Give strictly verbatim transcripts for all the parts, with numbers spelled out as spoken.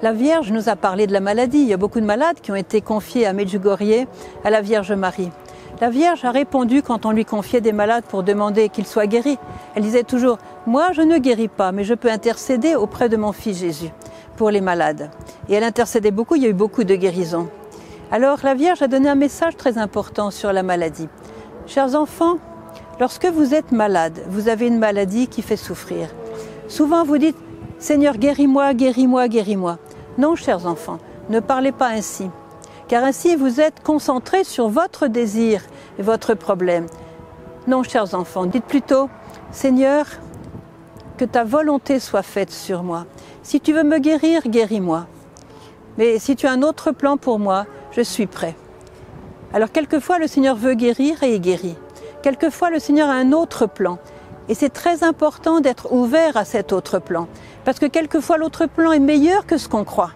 La Vierge nous a parlé de la maladie. Il y a beaucoup de malades qui ont été confiés à Medjugorje, à la Vierge Marie. La Vierge a répondu quand on lui confiait des malades pour demander qu'ils soient guéris. Elle disait toujours « Moi, je ne guéris pas, mais je peux intercéder auprès de mon Fils Jésus pour les malades. » Et elle intercédait beaucoup, il y a eu beaucoup de guérisons. Alors la Vierge a donné un message très important sur la maladie. Chers enfants, lorsque vous êtes malade, vous avez une maladie qui fait souffrir. Souvent, vous dites « Seigneur, guéris-moi, guéris-moi, guéris-moi ». Non, chers enfants, ne parlez pas ainsi, car ainsi vous êtes concentrés sur votre désir et votre problème. Non, chers enfants, dites plutôt « Seigneur, que ta volonté soit faite sur moi. Si tu veux me guérir, guéris-moi. Mais si tu as un autre plan pour moi, je suis prêt. » Alors, quelquefois, le Seigneur veut guérir et il guérit. Quelquefois, le Seigneur a un autre plan. Et c'est très important d'être ouvert à cet autre plan, parce que quelquefois l'autre plan est meilleur que ce qu'on croit.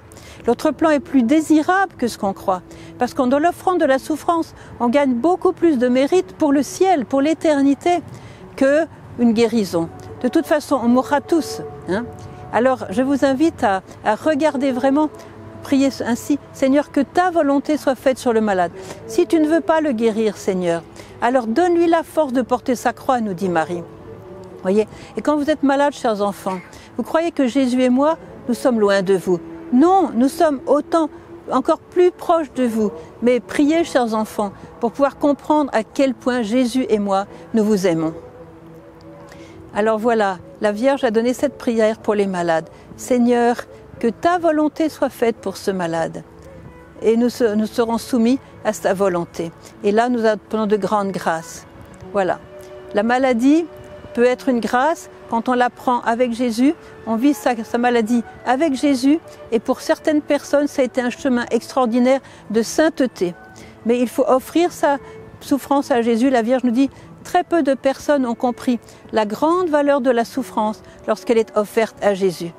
L'autre plan est plus désirable que ce qu'on croit, parce qu'en offrant de la souffrance, on gagne beaucoup plus de mérite pour le ciel, pour l'éternité, qu'une guérison. De toute façon, on mourra tous. Hein ? Alors je vous invite à, à regarder vraiment, prier ainsi, « Seigneur, que ta volonté soit faite sur le malade. Si tu ne veux pas le guérir, Seigneur, alors donne-lui la force de porter sa croix », nous dit Marie. Voyez, et quand vous êtes malade, chers enfants, vous croyez que Jésus et moi, nous sommes loin de vous. Non, nous sommes autant, encore plus proches de vous. Mais priez, chers enfants, pour pouvoir comprendre à quel point Jésus et moi, nous vous aimons. Alors voilà, la Vierge a donné cette prière pour les malades. « Seigneur, que ta volonté soit faite pour ce malade. » Et nous, nous serons soumis à sa volonté. Et là, nous appelons de grandes grâces. Voilà, la maladie peut être une grâce quand on l'apprend avec Jésus, on vit sa, sa maladie avec Jésus, et pour certaines personnes, ça a été un chemin extraordinaire de sainteté. Mais il faut offrir sa souffrance à Jésus. La Vierge nous dit, très peu de personnes ont compris la grande valeur de la souffrance lorsqu'elle est offerte à Jésus.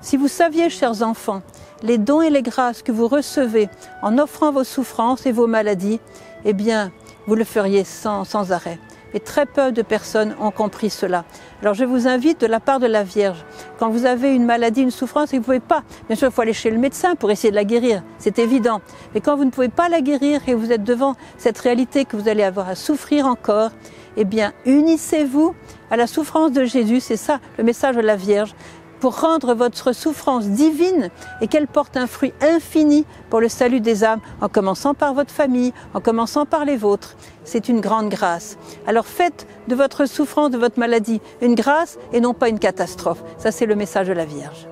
Si vous saviez, chers enfants, les dons et les grâces que vous recevez en offrant vos souffrances et vos maladies, eh bien, vous le feriez sans, sans arrêt. Et très peu de personnes ont compris cela. Alors je vous invite de la part de la Vierge, quand vous avez une maladie, une souffrance, et vous ne pouvez pas, bien sûr il faut aller chez le médecin pour essayer de la guérir, c'est évident, mais quand vous ne pouvez pas la guérir et vous êtes devant cette réalité que vous allez avoir à souffrir encore, eh bien unissez-vous à la souffrance de Jésus, c'est ça le message de la Vierge, pour rendre votre souffrance divine et qu'elle porte un fruit infini pour le salut des âmes, en commençant par votre famille, en commençant par les vôtres. C'est une grande grâce. Alors faites de votre souffrance, de votre maladie, une grâce et non pas une catastrophe. Ça, c'est le message de la Vierge.